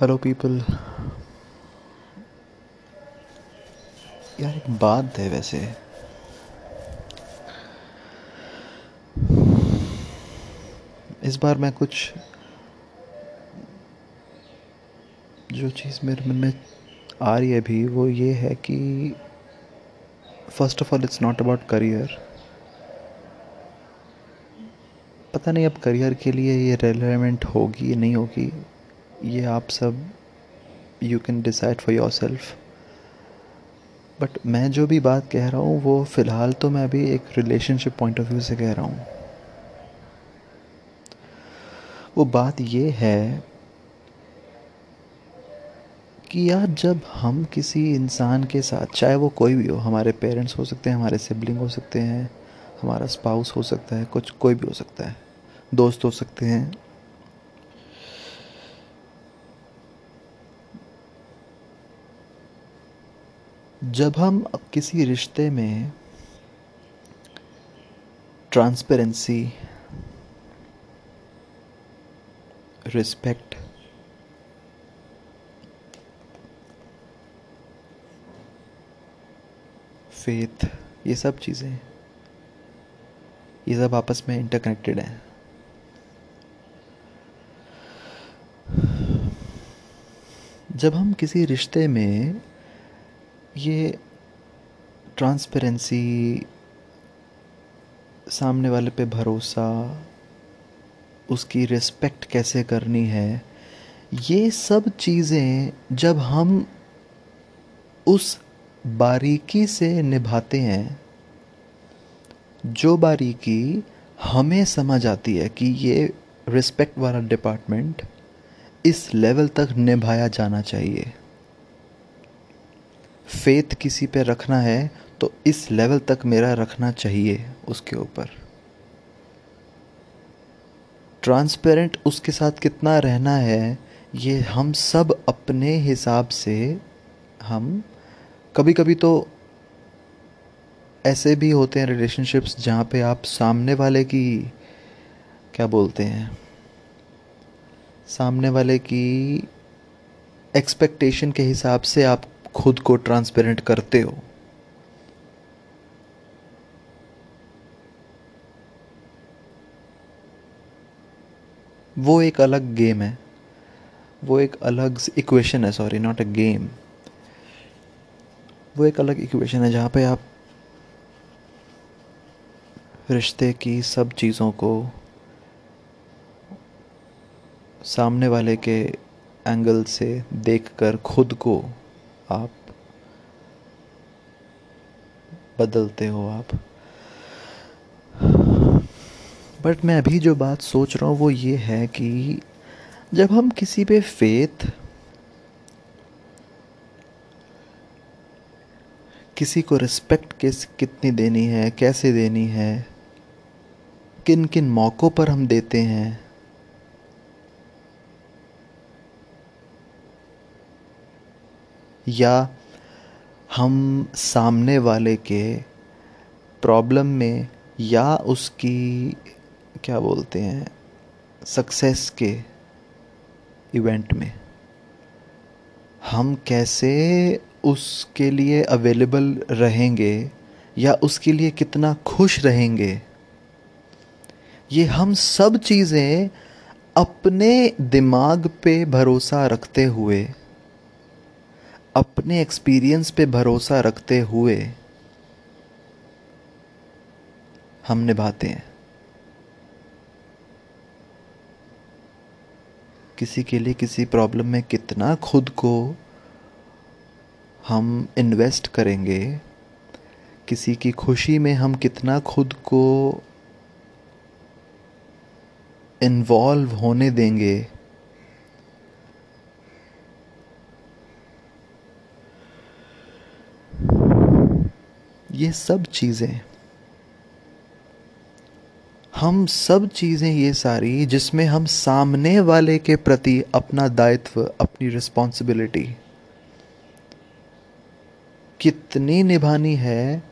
Hello people. यार एक बात है, वैसे इस बार मैं कुछ जो चीज़ मेरे मन में आ रही है अभी वो ये है कि first of all it's not about career. पता नहीं अब करियर के लिए ये रेलेवेंट होगी या नहीं होगी, ये आप सब you can decide for yourself. But मैं जो भी बात कह रहा हूँ वो फ़िलहाल तो मैं अभी एक रिलेशनशिप पॉइंट ऑफ व्यू से कह रहा हूँ। वो बात ये है कि यार जब हम किसी इंसान के साथ, चाहे वो कोई भी हो, हमारे पेरेंट्स हो सकते हैं, हमारे सिबलिंग हो सकते हैं, हमारा स्पाउस हो सकता है, कुछ कोई भी हो सकता है, दोस्त हो सकते हैं, जब हम किसी रिश्ते में ट्रांसपेरेंसी, रिस्पेक्ट, फेथ, ये सब आपस में इंटरकनेक्टेड हैं। जब हम किसी रिश्ते में ये ट्रांसपेरेंसी, सामने वाले पे भरोसा, उसकी रिस्पेक्ट कैसे करनी है, ये सब चीज़ें जब हम उस बारीकी से निभाते हैं, जो बारीकी हमें समझ आती है कि ये रिस्पेक्ट वाला डिपार्टमेंट इस लेवल तक निभाया जाना चाहिए, फेथ किसी पे रखना है तो इस लेवल तक मेरा रखना चाहिए उसके ऊपर, ट्रांसपेरेंट उसके साथ कितना रहना है, ये हम सब अपने हिसाब से, हम कभी कभी तो ऐसे भी होते हैं रिलेशनशिप्स जहाँ पे आप सामने वाले की एक्सपेक्टेशन के हिसाब से आप खुद को ट्रांसपेरेंट करते हो। वो एक अलग गेम है, वो एक अलग इक्वेशन है, सॉरी नॉट अ गेम, वो एक अलग इक्वेशन है जहाँ पे आप रिश्ते की सब चीज़ों को सामने वाले के एंगल से देखकर खुद को आप बदलते हो आप। बट मैं अभी जो बात सोच रहा हूँ वो ये है कि जब हम किसी पे फेथ, किसी को रिस्पेक्ट कितनी देनी है, कैसे देनी है, किन किन मौक़ों पर हम देते हैं, या हम सामने वाले के प्रॉब्लम में या उसकी सक्सेस के इवेंट में हम कैसे उसके लिए अवेलेबल रहेंगे या उसके लिए कितना खुश रहेंगे, ये हम सब चीज़ें अपने दिमाग पे भरोसा रखते हुए, अपने एक्सपीरियंस पे भरोसा रखते हुए हम निभाते हैं। किसी के लिए किसी प्रॉब्लम में कितना खुद को हम इन्वेस्ट करेंगे, किसी की खुशी में हम कितना खुद को इन्वॉल्व होने देंगे, ये सब चीज़ें, ये सारी जिसमें हम सामने वाले के प्रति अपना दायित्व, अपनी रिस्पॉन्सिबिलिटी कितनी निभानी है,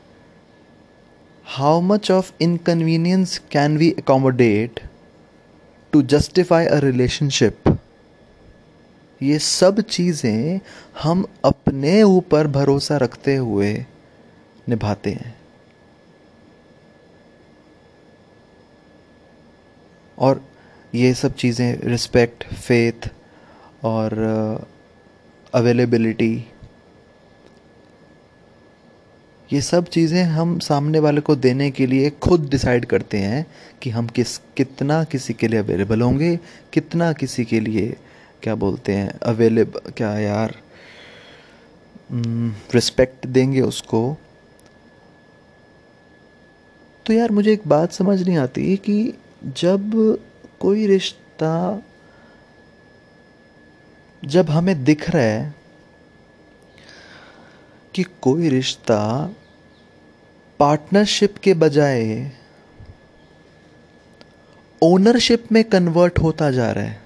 how much of inconvenience can we accommodate to justify a relationship, ये सब चीज़ें हम अपने ऊपर भरोसा रखते हुए निभाते हैं। और ये सब चीज़ें रिस्पेक्ट, फेथ और अवेलेबिलिटी, ये सब चीज़ें हम सामने वाले को देने के लिए खुद डिसाइड करते हैं कि हम कितना किसी के लिए अवेलेबल होंगे, कितना किसी के लिए क्या बोलते हैं अवेलेबल, क्या यार, रिस्पेक्ट देंगे उसको। तो यार मुझे एक बात समझ नहीं आती कि जब कोई रिश्ता जब हमें दिख रहा है कि कोई रिश्ता पार्टनरशिप के बजाय ओनरशिप में कन्वर्ट होता जा रहा है,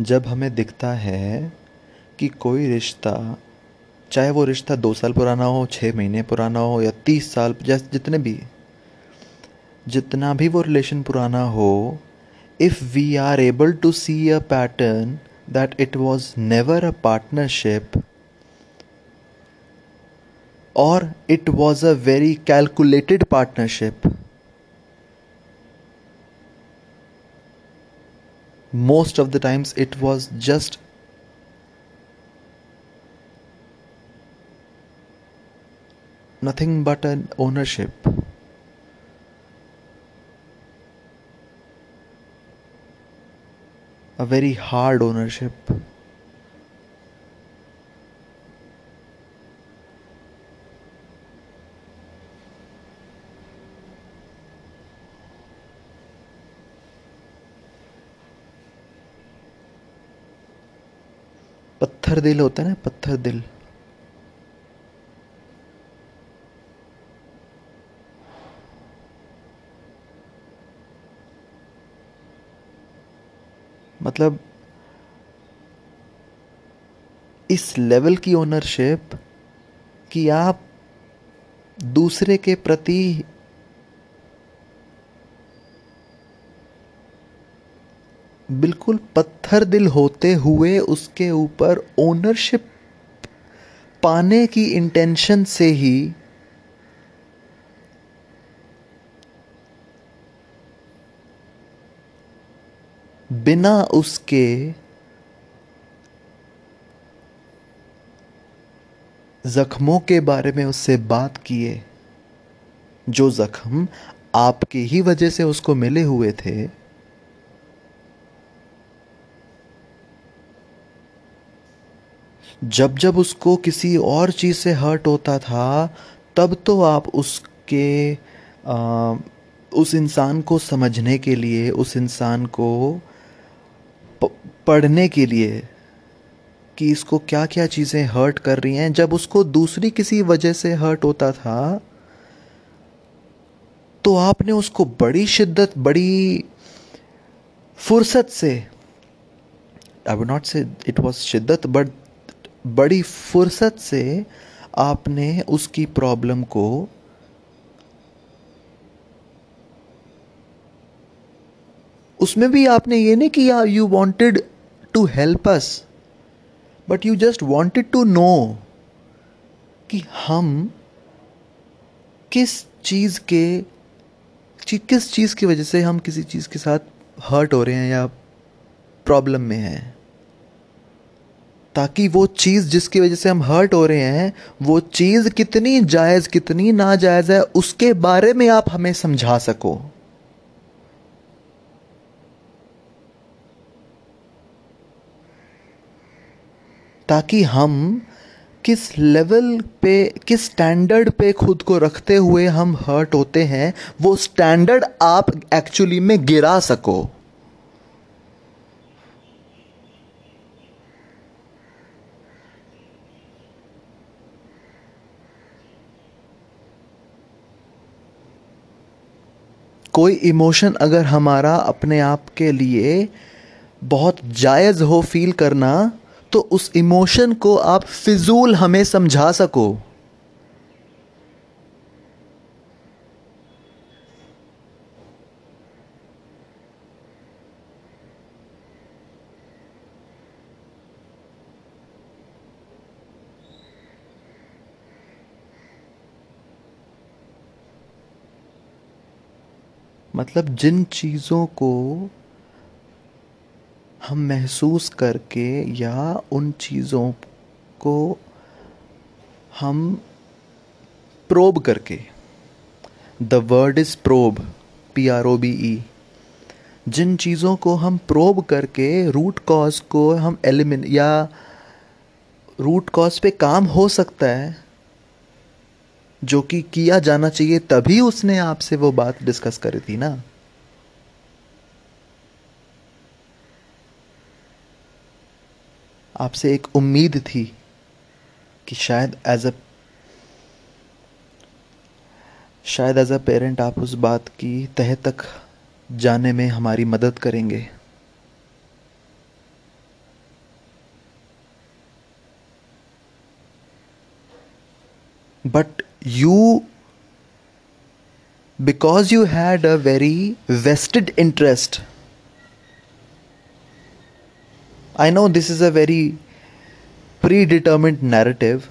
जब हमें दिखता है कि कोई रिश्ता, चाहे वो रिश्ता 2 साल पुराना हो, 6 महीने पुराना हो या 30 साल, जितना भी वो रिलेशन पुराना हो, if we are able to see a pattern that it was never a partnership or it was a very calculated partnership, most of the times it was just nothing but an ownership, a very hard ownership. पत्थर दिल होता है ना, पत्थर दिल, मतलब इस level की ओनरशिप कि आप दूसरे के प्रति बिल्कुल पत्थर दिल होते हुए उसके ऊपर ओनरशिप पाने की इंटेंशन से ही बिना उसके जख्मों के बारे में उससे बात किए, जो जख्म आपके ही वजह से उसको मिले हुए थे, जब जब उसको किसी और चीज से हर्ट होता था तब तो आप उसके उस इंसान को समझने के लिए, उस इंसान को पढ़ने के लिए कि इसको क्या क्या चीज़ें हर्ट कर रही हैं, जब उसको दूसरी किसी वजह से हर्ट होता था तो आपने उसको बड़ी शिद्दत, बड़ी फुर्सत से, I would not say it was शिद्दत बट बड़ी फुर्सत से आपने उसकी प्रॉब्लम को उसमें भी आपने ये नहीं किया you wanted to help us but you just wanted to know कि हम किस चीज़ की वजह से हम किसी चीज़ के साथ हर्ट हो रहे हैं या प्रॉब्लम में हैं, ताकि वो चीज़ जिसकी वजह से हम हर्ट हो रहे हैं वो चीज़ कितनी जायज़ कितनी नाजायज़ है उसके बारे में आप हमें समझा सको। ताकि हम किस लेवल पे, किस स्टैंडर्ड पे खुद को रखते हुए हम हर्ट होते हैं वो स्टैंडर्ड आप एक्चुअली में गिरा सको। कोई इमोशन अगर हमारा अपने आप के लिए बहुत जायज़ हो फील करना, तो उस इमोशन को आप फिजूल हमें समझा सको। मतलब जिन चीज़ों को हम महसूस करके या उन चीज़ों को हम प्रोब करके, the word is probe, PROBE, जिन चीज़ों को हम प्रोब करके रूट कॉज को हम एलिमिनेट या रूट कॉज पे काम हो सकता है जो कि किया जाना चाहिए, तभी उसने आपसे वो बात डिस्कस करी थी ना। आपसे एक उम्मीद थी कि शायद एज अ पेरेंट आप उस बात की तह तक जाने में हमारी मदद करेंगे। But you, because you had a very vested interest, I know this is a very predetermined narrative,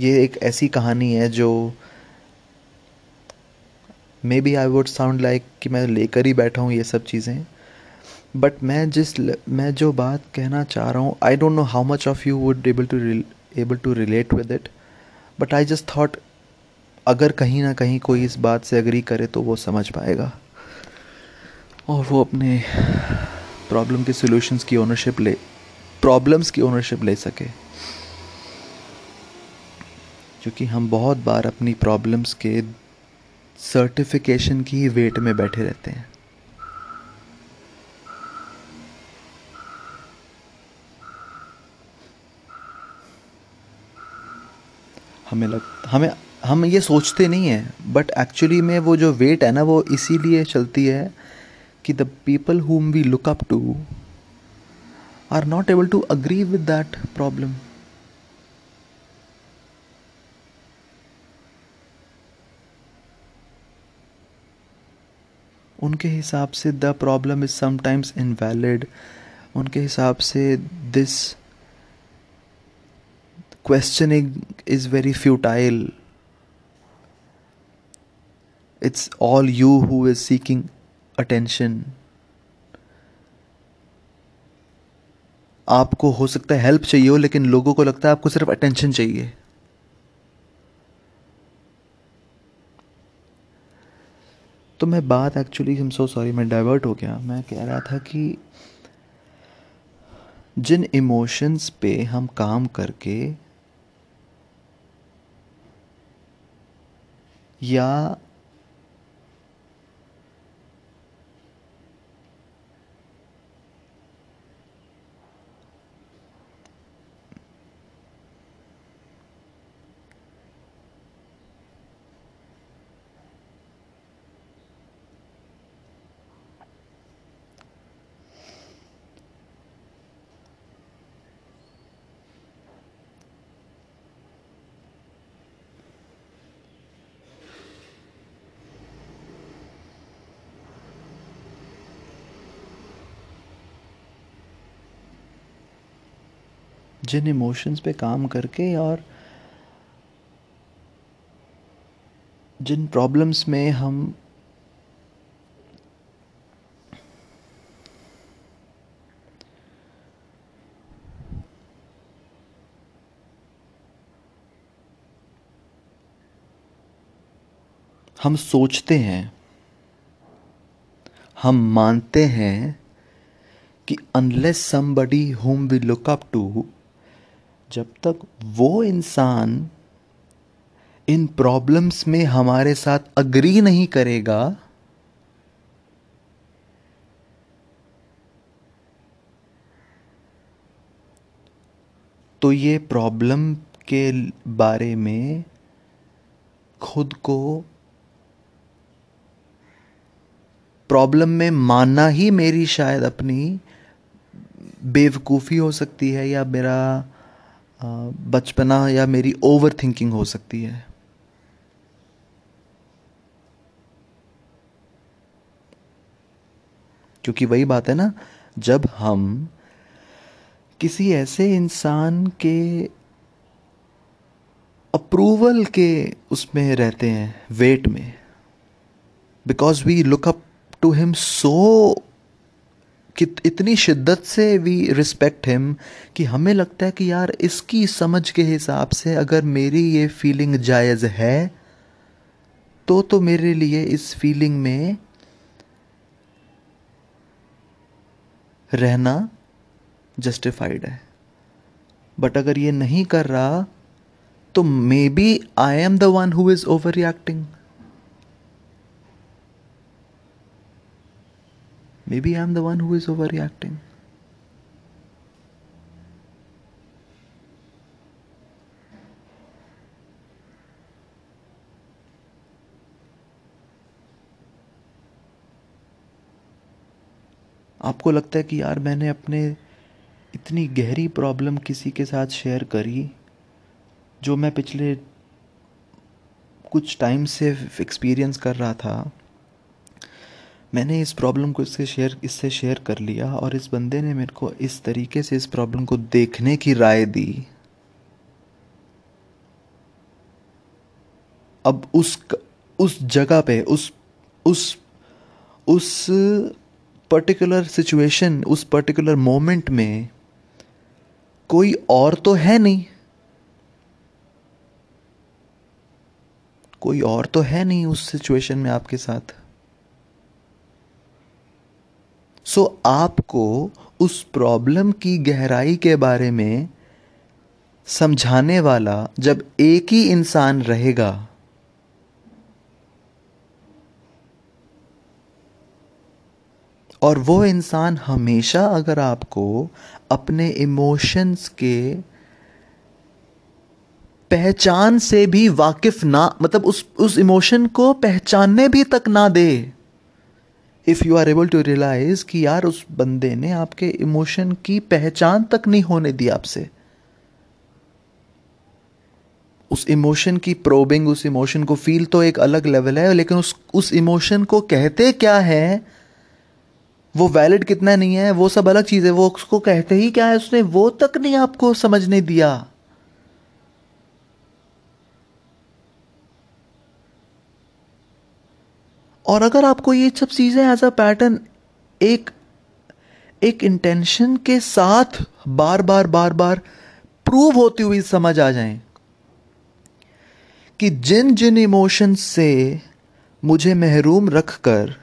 ये एक ऐसी कहानी है जो maybe I would sound like कि मैं लेकर ही बैठा हूँ ये सब चीज़ें, बट मैं जो बात कहना चाह रहा हूँ, I don't know how much of you would able to relate with it, but I just thought अगर कहीं ना कहीं कोई इस बात से एग्री करे तो वो समझ पाएगा और वो अपने प्रॉब्लम्स की ओनरशिप ले सके, क्योंकि हम बहुत बार अपनी प्रॉब्लम्स के सर्टिफिकेशन की ही वेट में बैठे रहते हैं। हम ये सोचते नहीं हैं, बट एक्चुअली में वो जो वेट है ना, वो इसीलिए चलती है कि the people whom we look up to are not able to agree with that problem. उनके हिसाब से the problem is sometimes invalid, उनके हिसाब से this questioning is very futile, it's all you who is seeking attention। आपको हो सकता है हेल्प चाहिए हो, लेकिन लोगों को लगता है आपको सिर्फ अटेंशन चाहिए। तो मैं बात actually, I am so sorry, मैं डाइवर्ट हो गया। मैं कह रहा था कि जिन इमोशंस पे हम काम करके या जिन इमोशंस पे काम करके और जिन प्रॉब्लम्स में हम सोचते हैं, हम मानते हैं कि unless somebody whom we look up to, जब तक वो इंसान इन प्रॉब्लम्स में हमारे साथ अग्री नहीं करेगा, तो ये प्रॉब्लम के बारे में खुद को प्रॉब्लम में मानना ही मेरी शायद अपनी बेवकूफ़ी हो सकती है, या मेरा बचपना, या मेरी ओवर थिंकिंग हो सकती है। क्योंकि वही बात है ना, जब हम किसी ऐसे इंसान के अप्रूवल के उसमें रहते हैं, वेट में, because we look up to him so इतनी शिद्दत से वी रिस्पेक्ट हिम कि हमें लगता है कि यार इसकी समझ के हिसाब से अगर मेरी ये फीलिंग जायज़ है तो मेरे लिए इस फीलिंग में रहना जस्टिफाइड है। बट अगर ये नहीं कर रहा तो maybe I am the one who is overreacting, maybe I'm the one who is overreacting. आपको लगता है कि यार मैंने अपने इतनी गहरी प्रॉब्लम किसी के साथ शेयर करी जो मैं पिछले कुछ टाइम से एक्सपीरियंस कर रहा था, मैंने इस प्रॉब्लम को इससे शेयर कर लिया और इस बंदे ने मेरे को इस तरीके से इस प्रॉब्लम को देखने की राय दी। अब उस जगह पे उस पर्टिकुलर सिचुएशन, उस पर्टिकुलर मोमेंट में कोई और तो है नहीं, कोई और तो है नहीं उस सिचुएशन में आपके साथ। सो आपको उस प्रॉब्लम की गहराई के बारे में समझाने वाला जब एक ही इंसान रहेगा और वो इंसान हमेशा अगर आपको अपने इमोशंस के पहचान से भी वाकिफ ना, मतलब उस इमोशन को पहचानने भी तक ना दे, if you are able to realise कि यार उस बंदे ने आपके इमोशन की पहचान तक नहीं होने दी आपसे, उस इमोशन की प्रोबिंग, उस इमोशन को फील तो एक अलग लेवल है, लेकिन उस इमोशन को कहते क्या है, वो वैलिड कितना नहीं है, वो सब अलग चीज़ है, वो उसको कहते ही क्या है उसने वो तक नहीं आपको समझने दिया। और अगर आपको ये सब चीज़ें एज अ पैटर्न एक इंटेंशन के साथ बार बार प्रूव होती हुई समझ आ जाएं कि जिन जिन इमोशंस से मुझे महरूम रखकर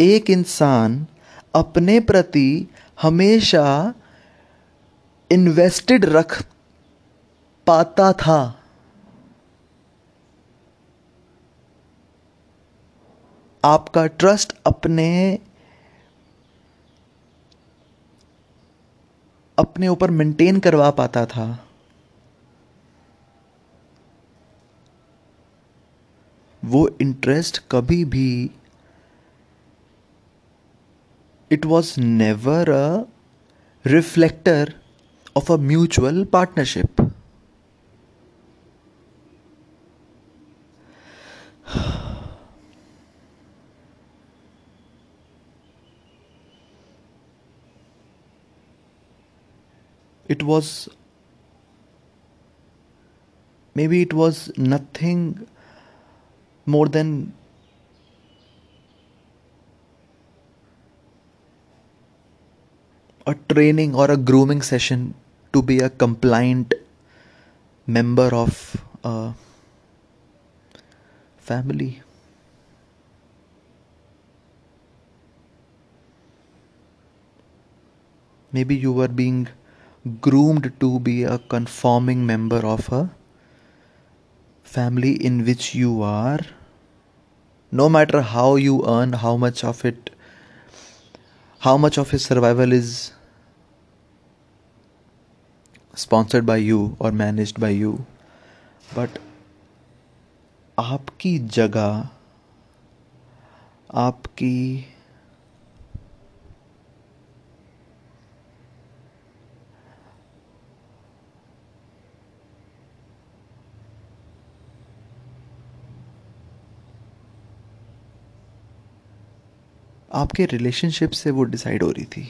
एक इंसान अपने प्रति हमेशा इन्वेस्टेड रख पाता था, आपका ट्रस्ट अपने ऊपर मेंटेन करवा पाता था, वो इंटरेस्ट कभी भी, It was never a reflector of a mutual partnership. It was nothing more than a training or a grooming session to be a compliant member of a family. Maybe you were being groomed to be a conforming member of a family in which you are, no matter how you earn, how much of his survival is sponsored by you or managed by you, but आपकी जगह, आपकी आपके relationship से वो decide हो रही थी।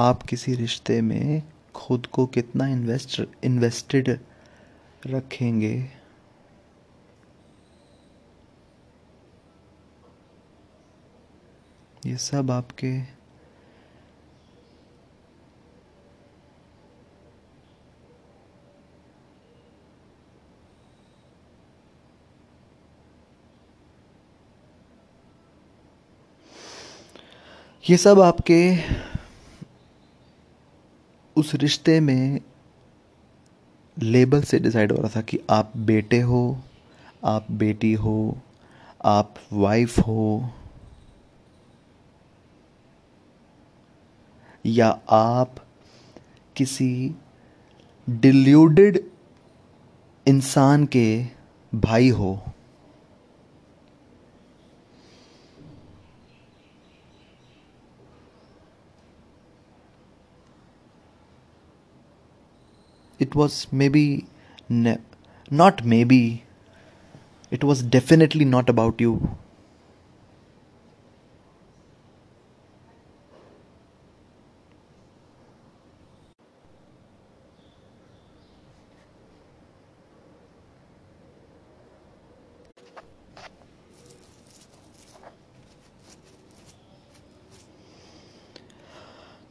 आप किसी रिश्ते में खुद को कितना इन्वेस्टेड रखेंगे। ये सब आपके उस रिश्ते में लेबल से डिसाइड हो रहा था कि आप बेटे हो, आप बेटी हो, आप वाइफ हो, या आप किसी डिल्यूडेड इंसान के भाई हो। It was it was definitely not about you.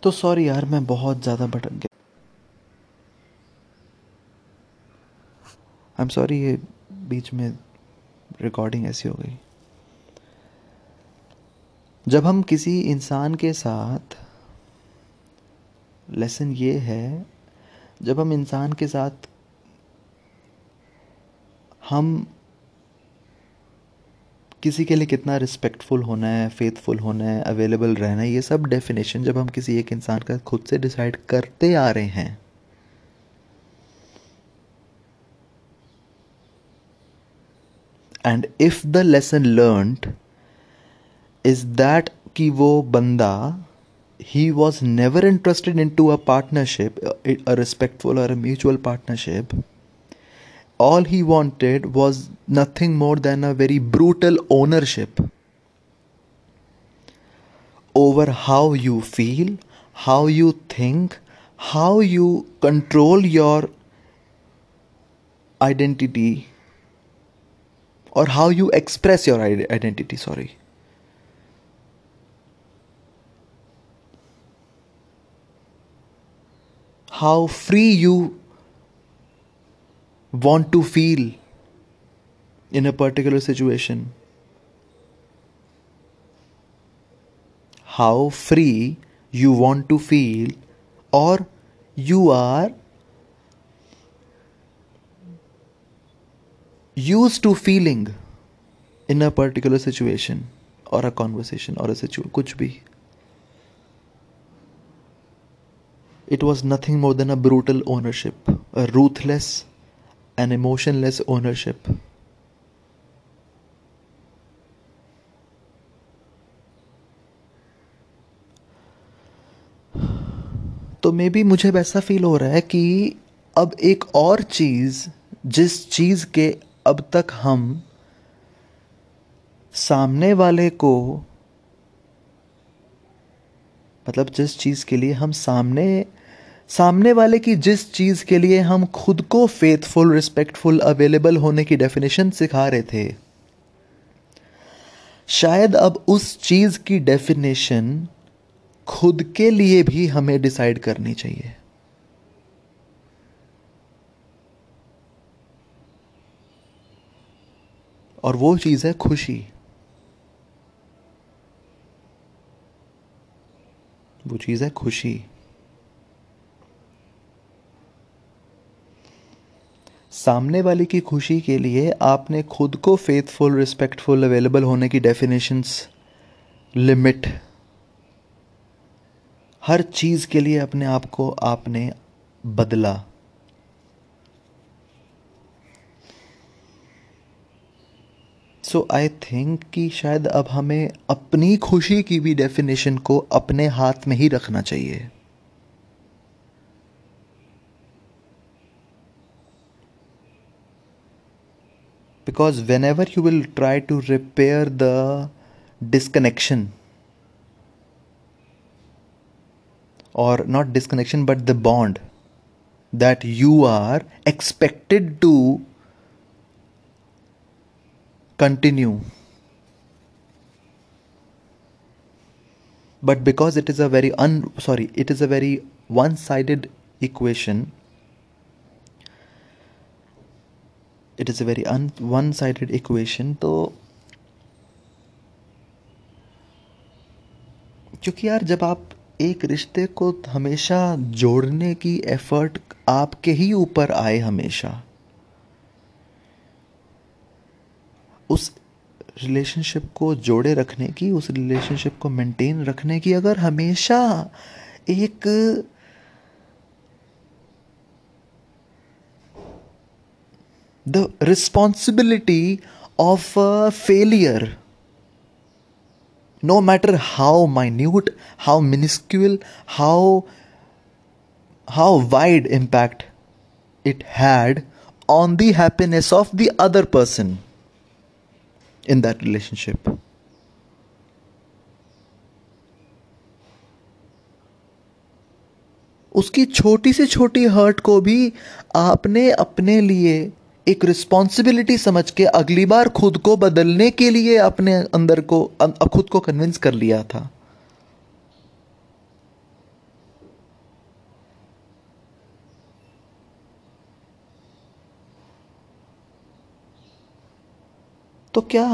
तो सॉरी यार, मैं बहुत ज़्यादा भटक गया। आई एम सॉरी, ये बीच में रिकॉर्डिंग ऐसी हो गई। जब हम किसी इंसान के साथ, लेसन ये है, जब हम इंसान के साथ हम किसी के लिए कितना रिस्पेक्टफुल होना है, फेथफुल होना है, अवेलेबल रहना है, ये सब डेफिनेशन जब हम किसी एक इंसान का खुद से डिसाइड करते आ रहे हैं, and if the lesson learned is that कि वो बंदा ही was never interested in to a partnership, a respectful और a mutual partnership, all he wanted was nothing more than a very brutal ownership over how you feel, how you think, how you control your identity, or how you express your identity. Sorry, how free you want to feel in a particular situation, how free you want to feel, or you are used to feeling in a particular situation or a conversation or a situation, कुछ भी। It was nothing more than a brutal ownership, a ruthless an emotionless ownership. तो may be मुझे वैसा feel हो रहा है कि अब एक और चीज़, जिस चीज़ के अब तक हम सामने वाले को, मतलब जिस चीज़ के लिए हम सामने वाले की, जिस चीज़ के लिए हम खुद को फेथफुल, रिस्पेक्टफुल, अवेलेबल होने की डेफिनेशन सिखा रहे थे, शायद अब उस चीज़ की डेफिनेशन खुद के लिए भी हमें डिसाइड करनी चाहिए। और वो चीज़ है खुशी, वो चीज़ है खुशी। सामने वाले की खुशी के लिए आपने खुद को फेथफुल, रिस्पेक्टफुल, अवेलेबल होने की डेफिनेशंस, लिमिट, हर चीज़ के लिए अपने आप को आपने बदला। सो आई थिंक कि शायद अब हमें अपनी खुशी की भी डेफिनेशन को अपने हाथ में ही रखना चाहिए। Because whenever you will try to repair the disconnection or not disconnection, but the bond that you are expected to continue. But because it is a very it is a very one-sided equation, it is a very one-sided equation. तो क्योंकि यार जब आप एक रिश्ते को हमेशा जोड़ने की एफर्ट आपके ही ऊपर आए, हमेशा उस रिलेशनशिप को जोड़े रखने की, उस रिलेशनशिप को मेंटेन रखने की, अगर हमेशा एक the responsibility of failure, no matter how minute, how minuscule, how wide impact it had on the happiness of the other person in that relationship. उसकी छोटी से छोटी हर्ट को भी आपने अपने लिए एक रिस्पॉन्सिबिलिटी समझ के अगली बार खुद को बदलने के लिए अपने अंदर को खुद को कन्विंस कर लिया था. तो क्या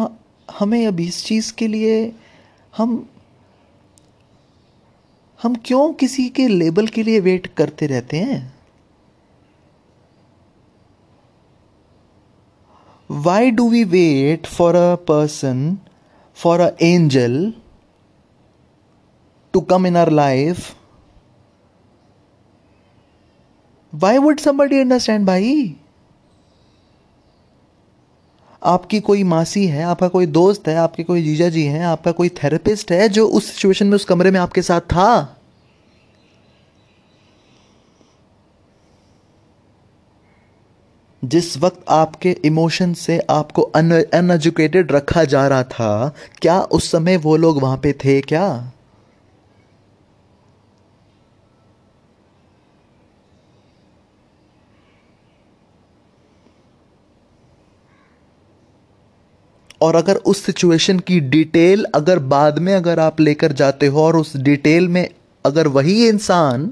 हमें अभी इस चीज़ के लिए हम क्यों किसी के लेबल के लिए वेट करते रहते हैं? Why do we wait for a person, for an angel to come in our life? Why would somebody understand? भाई आपकी कोई मासी है, आपका कोई दोस्त है, आपके कोई जीजा जी हैं, आपका कोई थेरेपिस्ट है जो उस सिचुएशन में, उस कमरे में आपके साथ था. जिस वक्त आपके इमोशन से आपको अनएजुकेटेड रखा जा रहा था, क्या उस समय वो लोग वहां पे थे? क्या और अगर उस सिचुएशन की डिटेल अगर बाद में अगर आप लेकर जाते हो और उस डिटेल में अगर वही इंसान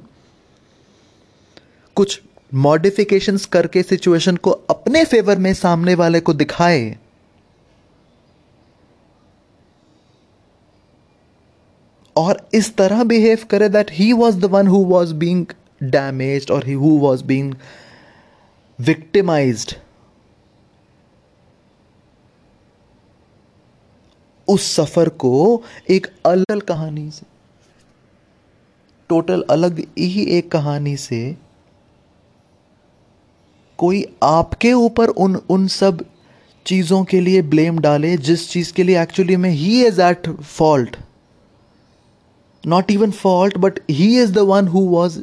कुछ मॉडिफिकेशंस करके सिचुएशन को अपने फेवर में सामने वाले को दिखाए, और इस तरह बिहेव करे that he was the one who was being damaged और he who was being victimised, उस सफर को एक अलग कहानी से, टोटल अलग ही एक कहानी से कोई आपके ऊपर उन सब चीज़ों के लिए ब्लेम डाले जिस चीज़ के लिए एक्चुअली में he is at fault, not even fault, but he is the one who was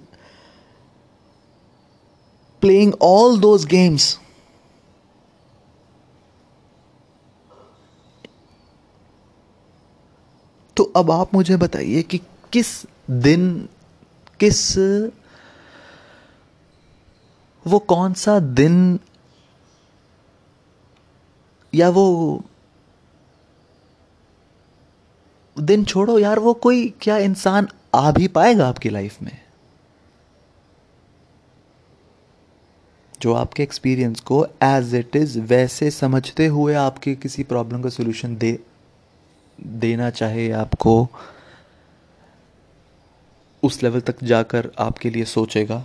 playing all those games. तो अब आप मुझे बताइए कि किस दिन, किस, वो कौन सा दिन या वो दिन छोड़ो यार, वो कोई क्या इंसान आ भी पाएगा आपकी लाइफ में जो आपके एक्सपीरियंस को एज इट इज वैसे समझते हुए आपके किसी प्रॉब्लम का सॉल्यूशन देना चाहे, आपको उस लेवल तक जाकर आपके लिए सोचेगा?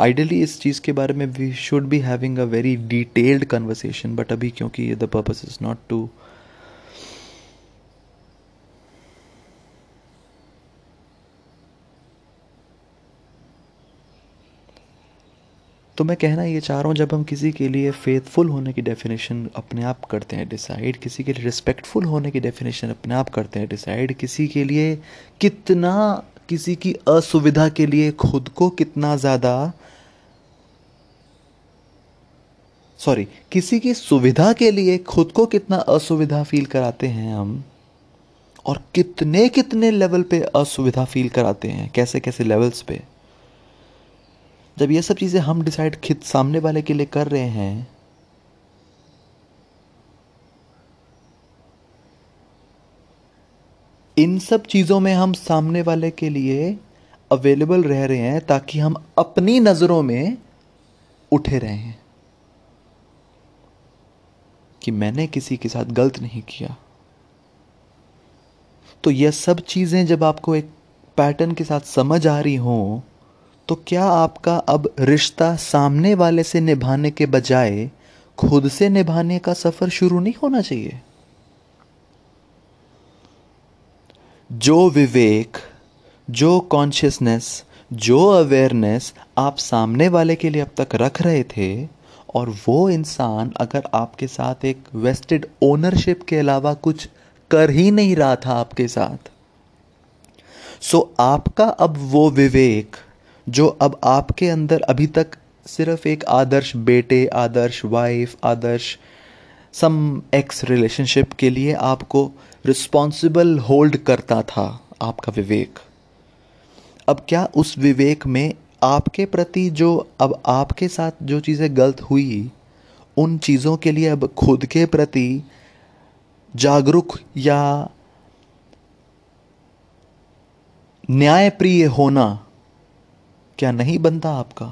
आइडियली इस चीज़ के बारे में we should be having a very detailed conversation, but अभी क्योंकि the purpose is not to तो मैं कहना ये चाह रहा हूँ, जब हम किसी के लिए फेथफुल होने की डेफिनेशन अपने आप करते हैं डिसाइड, किसी के लिए रिस्पेक्टफुल होने की डेफिनेशन अपने आप करते हैं डिसाइड, किसी के लिए कितना किसी की असुविधा के लिए खुद को कितना ज़्यादा सॉरी किसी की सुविधा के लिए खुद को कितना असुविधा फील कराते हैं हम, और कितने कितने लेवल पे असुविधा फील कराते हैं, कैसे कैसे लेवल्स पे। जब ये सब चीज़ें हम डिसाइड खुद सामने वाले के लिए कर रहे हैं, इन सब चीज़ों में हम सामने वाले के लिए अवेलेबल रह रहे हैं ताकि हम अपनी नज़रों में उठे रहें कि मैंने किसी के साथ गलत नहीं किया। तो यह सब चीज़ें जब आपको एक पैटर्न के साथ समझ आ रही हों, तो क्या आपका अब रिश्ता सामने वाले से निभाने के बजाय खुद से निभाने का सफ़र शुरू नहीं होना चाहिए? जो विवेक, जो कॉन्शियसनेस, जो अवेयरनेस आप सामने वाले के लिए अब तक रख रहे थे, और वो इंसान अगर आपके साथ एक वेस्टेड ओनरशिप के अलावा कुछ कर ही नहीं रहा था आपके साथ, सो आपका अब वो विवेक जो अब आपके अंदर अभी तक सिर्फ एक आदर्श बेटे, आदर्श वाइफ, आदर्श सम एक्स रिलेशनशिप के लिए आपको रिस्पॉन्सिबल होल्ड करता था, आपका विवेक, अब क्या उस विवेक में आपके प्रति जो अब आपके साथ जो चीज़ें गलत हुई, उन चीज़ों के लिए अब खुद के प्रति जागरूक या न्यायप्रिय होना क्या नहीं बनता आपका?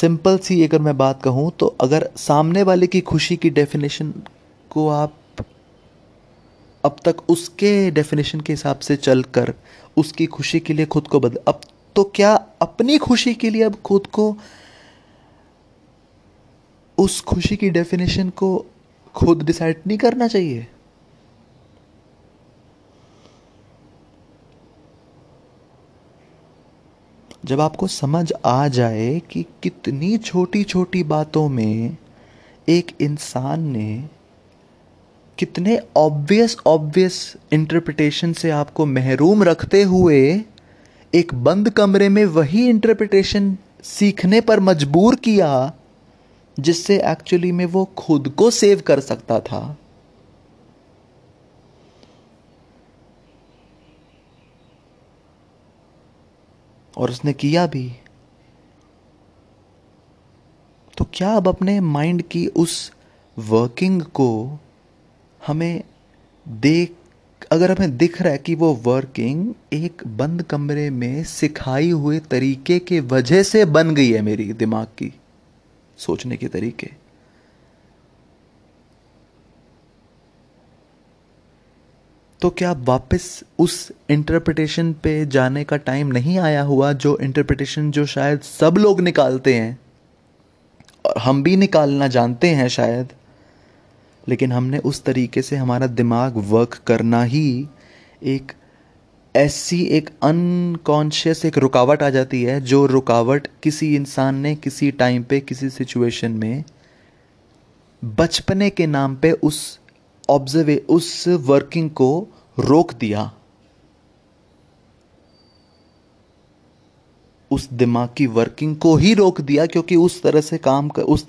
सिंपल सी अगर मैं बात कहूँ तो अगर सामने वाले की खुशी की डेफिनेशन को आप अब तक उसके डेफिनेशन के हिसाब से चलकर उसकी खुशी के लिए खुद को बदल, अब तो क्या अपनी खुशी के लिए अब खुद को उस खुशी की डेफिनेशन को खुद डिसाइड नहीं करना चाहिए? जब आपको समझ आ जाए कि कितनी छोटी छोटी बातों में एक इंसान ने कितने ऑब्वियस इंटरप्रिटेशन से आपको महरूम रखते हुए एक बंद कमरे में वही इंटरप्रिटेशन सीखने पर मजबूर किया जिससे एक्चुअली में वो खुद को सेव कर सकता था। और उसने किया भी। तो क्या अब अपने माइंड की उस वर्किंग को हमें अगर हमें दिख रहा है कि वो वर्किंग एक बंद कमरे में सिखाई हुए तरीके के वजह से बन गई है, मेरी दिमाग की सोचने के तरीके, तो क्या वापस उस इंटरप्रिटेशन पे जाने का टाइम नहीं आया हुआ? जो इंटरप्रिटेशन जो शायद सब लोग निकालते हैं और हम भी निकालना जानते हैं शायद, लेकिन हमने उस तरीके से हमारा दिमाग वर्क करना ही एक ऐसी एक अनकॉन्शियस एक रुकावट आ जाती है, जो रुकावट किसी इंसान ने किसी टाइम पे किसी सिचुएशन में बचपने के नाम पे उस वर्किंग को रोक दिया, उस दिमाग की वर्किंग को ही रोक दिया। क्योंकि उस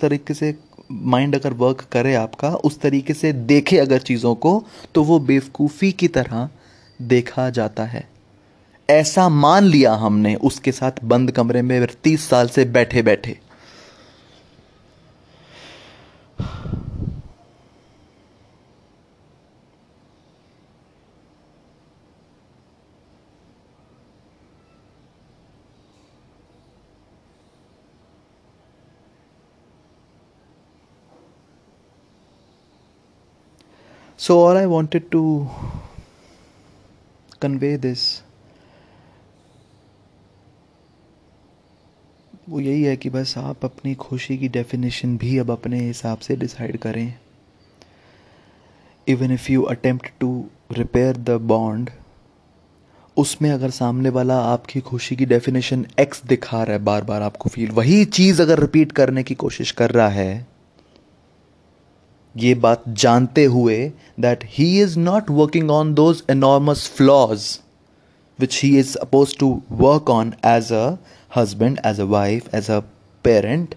तरीके से माइंड अगर वर्क करे आपका, उस तरीके से देखे अगर चीज़ों को, तो वो बेवकूफ़ी की तरह देखा जाता है। ऐसा मान लिया हमने उसके साथ बंद कमरे में 30 साल से बैठे बैठे। So all I wanted to convey this वो यही है कि बस आप अपनी खुशी की डेफिनेशन भी अब अपने हिसाब से डिसाइड करें। Even if you attempt to repair the bond, उसमें अगर सामने वाला आपकी खुशी की डेफिनेशन X दिखा रहा है, बार बार आपको फील वही चीज़ अगर रिपीट करने की कोशिश कर रहा है, ये बात जानते हुए that he is not working on those enormous flaws which he is supposed to work on as a husband, as a wife, as a parent.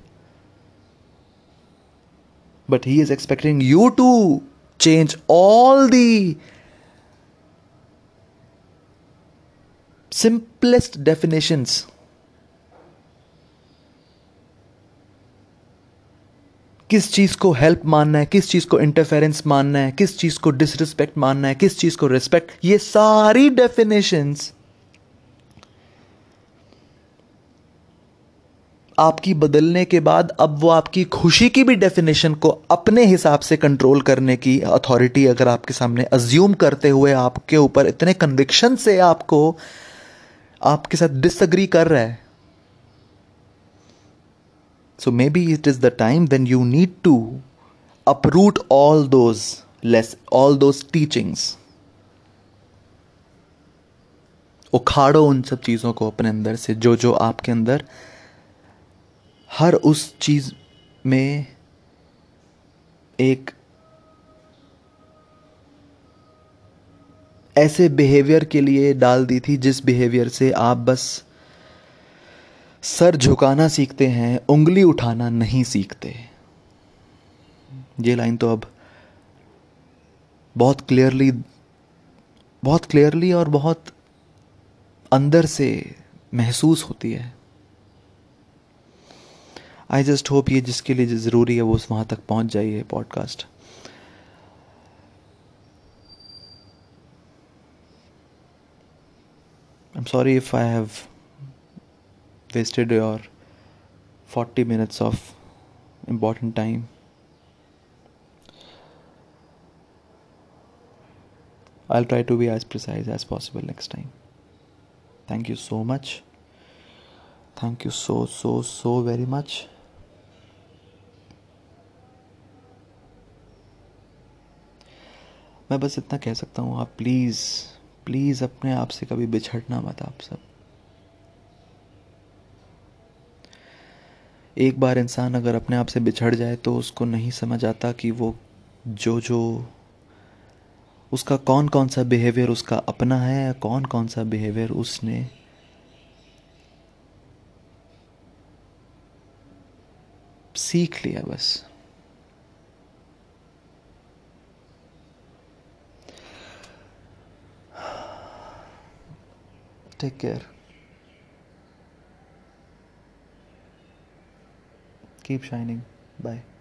But he is expecting you to change all the simplest definitions. किस चीज़ को help मानना है, किस चीज़ को interference मानना है, किस चीज़ को डिसरिस्पेक्ट मानना है, किस चीज़ को रिस्पेक्ट, ये सारी डेफिनेशंस आपकी बदलने के बाद अब वो आपकी खुशी की भी डेफिनेशन को अपने हिसाब से कंट्रोल करने की अथॉरिटी अगर आपके सामने अज्यूम करते हुए आपके ऊपर इतने कन्विक्शन से आपको आपके साथ डिसएग्री कर रहा है. So maybe it is the time when you need to uproot all those teachings. उखाड़ो उन सब चीज़ों को अपने अंदर से जो जो आपके अंदर हर उस चीज़ में एक ऐसे बिहेवियर के लिए डाल दी थी जिस बिहेवियर से आप बस सर झुकाना सीखते हैं, उंगली उठाना नहीं सीखते. ये लाइन तो अब बहुत क्लियरली और बहुत अंदर से महसूस होती है. आई जस्ट होप ये जिसके लिए ज़रूरी है वो वहाँ तक पहुँच जाइए podcast. I am sorry if I have wasted your 40 minutes of important time. I'll try to be as precise as possible next time. Thank you so much. Thank you so very much. मैं बस इतना कह सकता हूँ, आप please अपने आप से कभी बिछड़ना मत. आप सब एक बार इंसान अगर अपने आप से बिछड़ जाए तो उसको नहीं समझ आता कि वो जो उसका कौन सा बिहेवियर उसका अपना है या कौन सा बिहेवियर उसने सीख लिया. बस take care. Keep shining. Bye.